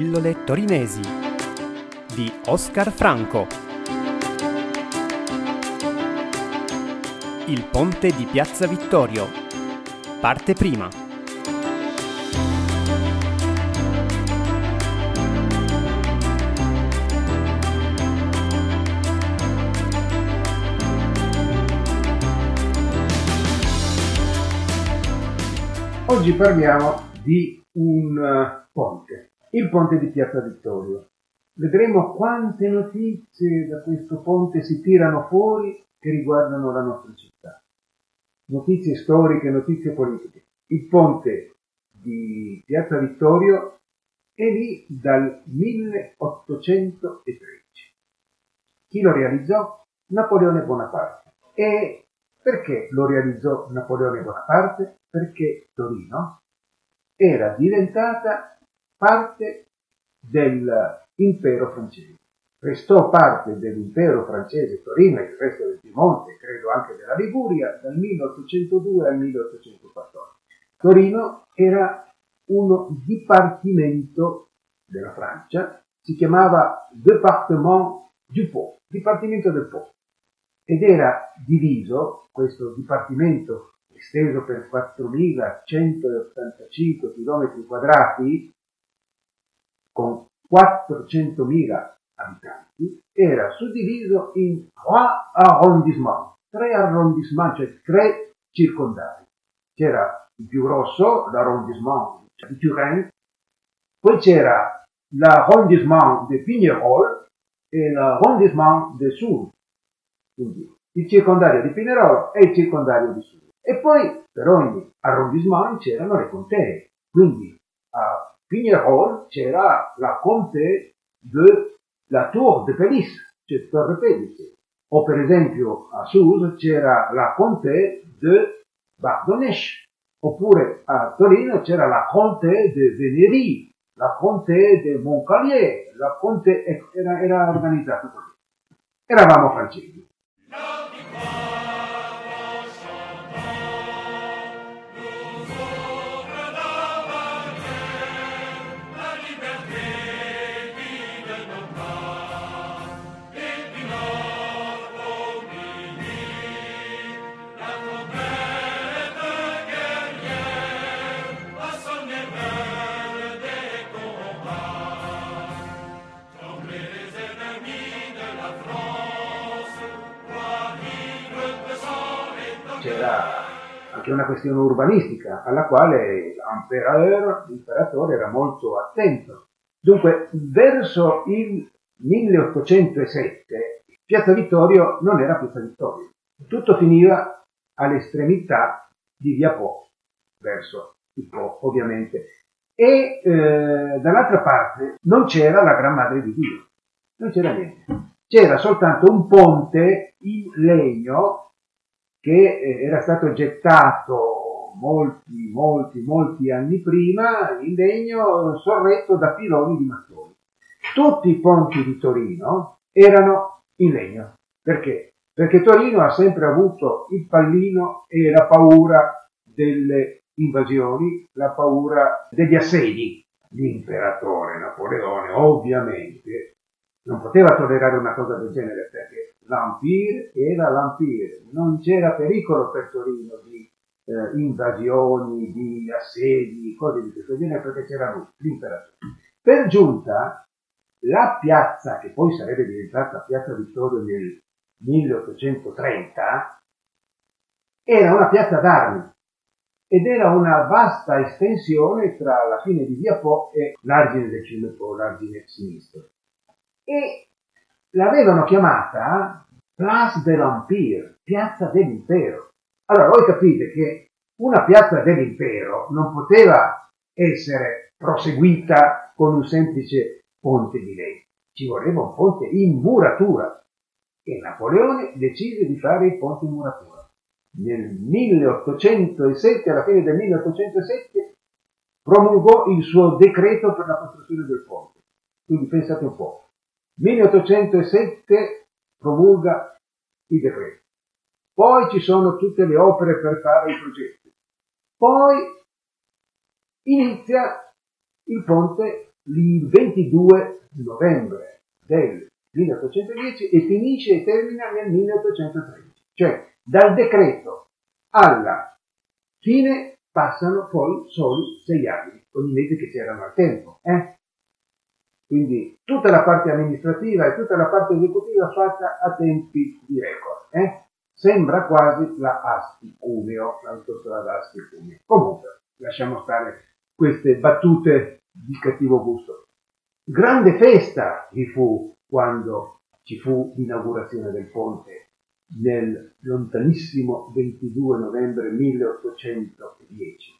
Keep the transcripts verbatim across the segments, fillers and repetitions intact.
Pillole torinesi di Oscar Franco. Il ponte di Piazza Vittorio, parte prima. Oggi parliamo di un ponte, il ponte di Piazza Vittorio. Vedremo quante notizie da questo ponte si tirano fuori che riguardano la nostra città. Notizie storiche, notizie politiche. Il ponte di Piazza Vittorio è lì dal milleottocentotredici. Chi lo realizzò? Napoleone Bonaparte. E perché lo realizzò Napoleone Bonaparte? Perché Torino era diventata parte dell'impero francese. Restò parte dell'impero francese Torino e il resto del Piemonte, credo anche della Liguria, dal milleottocentodue al milleottocentoquattordici. Torino era uno dipartimento della Francia, si chiamava Département du Po, Dipartimento del Po, ed era diviso, questo dipartimento esteso per quattromilacentottantacinque chilometri quadrati, con quattrocentomila abitanti, era suddiviso in trois arrondissements, tre arrondissement, cioè tre circondari. C'era il più grosso, l'arrondissement di Turin, poi c'era l'arrondissement di Pignerol e l'arrondissement di Sousse, quindi il circondario di Pignerol e il circondario di Sousse. E poi per ogni arrondissement c'erano le contee, quindi a Pignerol c'era la comté de la Tour de Pélis, cioè Torre Pellice, o per esempio a Sousse c'era la comté de Bacdonesch, oppure a Torino c'era la comté de Vénéry, la comté de Montcalier, la comté era, era organizzata così. Eravamo francesi. C'era anche una questione urbanistica alla quale l'empereur, l'imperatore, era molto attento. Dunque, verso il milleottocentosette, Piazza Vittorio non era Piazza Vittorio. Tutto finiva all'estremità di via Po, verso il Po, ovviamente. E eh, dall'altra parte non c'era la Gran Madre di Dio, non c'era niente. C'era soltanto un ponte in legno che era stato gettato molti, molti, molti anni prima in legno, sorretto da piloni di mattoni. Tutti i ponti di Torino erano in legno. Perché? Perché Torino ha sempre avuto il pallino e la paura delle invasioni, la paura degli assedi. L'imperatore Napoleone ovviamente non poteva tollerare una cosa del genere, perché l'Empire era l'Empire, non c'era pericolo per Torino di eh, invasioni, di assedi, cose di questo genere, perché c'era lui, l'imperatore. Per giunta, la piazza, che poi sarebbe diventata Piazza Vittorio nel milleottocentotrenta, era una piazza d'armi ed era una vasta estensione tra la fine di via Po e l'argine del fiume Po, l'argine sinistro. E l'avevano chiamata Place de l'Empire, piazza dell'impero. Allora voi capite che una piazza dell'impero non poteva essere proseguita con un semplice ponte di legno, ci voleva un ponte in muratura, e Napoleone decise di fare il ponte in muratura. Nel milleottocentosette, alla fine del milleottocentosette, promulgò il suo decreto per la costruzione del ponte. Quindi pensate un po'. milleottocentosette promulga i decreti, poi ci sono tutte le opere per fare i progetti, poi inizia il ponte il ventidue novembre del milleottocentodieci e finisce e termina nel milleottocentotredici. Cioè, dal decreto alla fine passano poi soli sei anni, ogni mese che c'erano al tempo. Eh? Quindi tutta la parte amministrativa e tutta la parte esecutiva fatta a tempi di record. Eh? Sembra quasi la Asti-Cuneo, l'autostrada Asti-Cuneo. Comunque, lasciamo stare queste battute di cattivo gusto. Grande festa vi fu quando ci fu l'inaugurazione del ponte nel lontanissimo ventidue novembre milleottocentodieci.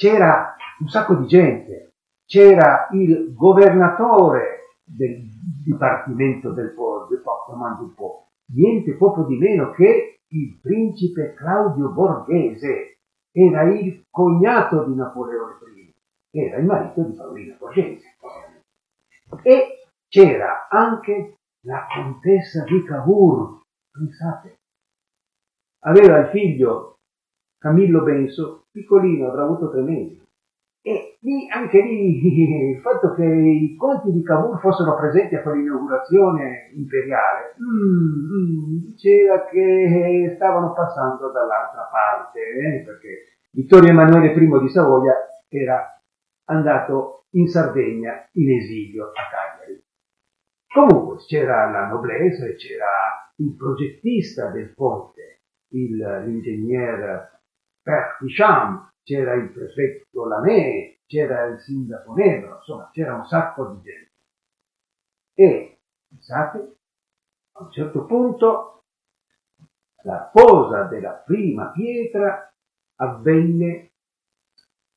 C'era un sacco di gente, c'era il governatore del Dipartimento del Po, Département du Po, niente poco di meno che il principe Claudio Borghese, era il cognato di Napoleone primo, era il marito di Paolina Borghese. E c'era anche la contessa di Cavour, pensate, aveva il figlio Camillo Benso, piccolino, avrà avuto tre mesi. E lì, anche lì, il fatto che i conti di Cavour fossero presenti a quell'inaugurazione imperiale, mm, mm, diceva che stavano passando dall'altra parte, eh, perché Vittorio Emanuele primo di Savoia era andato in Sardegna in esilio a Cagliari. Comunque c'era la noblessa e c'era il progettista del ponte, il, l'ingegnere Bertichon, c'era il prefetto Lamé, c'era il sindaco Negro, insomma c'era un sacco di gente. E pensate, a un certo punto la posa della prima pietra avvenne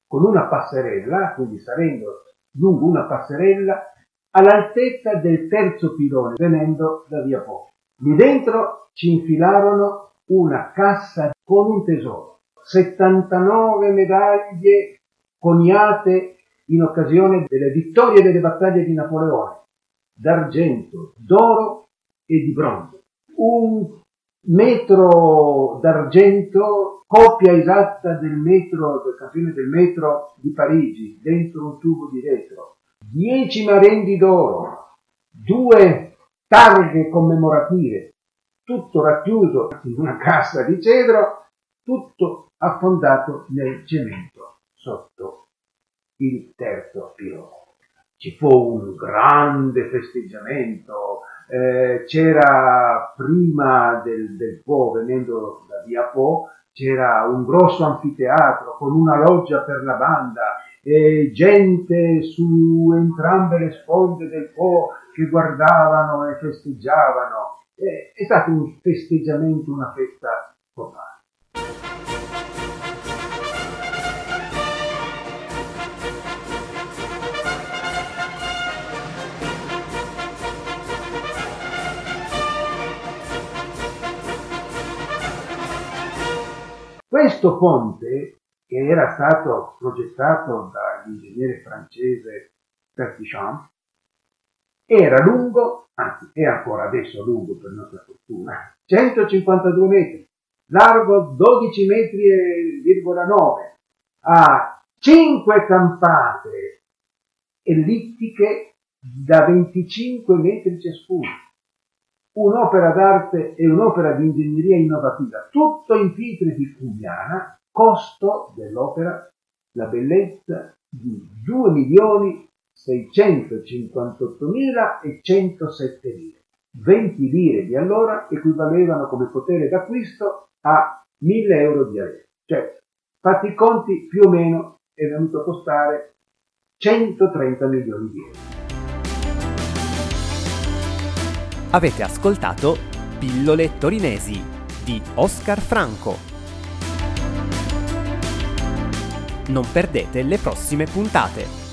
con una passerella, quindi salendo lungo una passerella all'altezza del terzo pilone, venendo da via Po. Lì dentro ci infilarono una cassa con un tesoro. settantanove medaglie coniate in occasione delle vittorie delle battaglie di Napoleone, d'argento, d'oro e di bronzo. Un metro d'argento, copia esatta del metro, del campione del metro di Parigi, dentro un tubo di vetro. dieci marendi d'oro, due targhe commemorative, tutto racchiuso in una cassa di cedro, tutto affondato nel cemento sotto il terzo pilone. Ci fu un grande festeggiamento, eh, c'era prima del, del Po, venendo da via Po, c'era un grosso anfiteatro con una loggia per la banda e gente su entrambe le sponde del Po che guardavano e festeggiavano. Eh, è stato un festeggiamento, una festa popolare. Questo ponte, che era stato progettato dall'ingegnere francese Bertichon, era lungo, anzi è ancora adesso lungo per nostra fortuna, centocinquantadue metri, largo dodici virgola nove metri, ha cinque campate ellittiche da venticinque metri ciascuna. Un'opera d'arte e un'opera di ingegneria innovativa, tutto in pietre di Cugnana, costo dell'opera la bellezza di due milioni seicentocinquantottomilacentosettolire. venti lire di allora equivalevano come potere d'acquisto a mille euro di adesso. Cioè, fatti i conti, più o meno è venuto a costare centotrenta milioni di euro. Avete ascoltato Pillole Torinesi. di Oscar Franco. Non perdete le prossime puntate.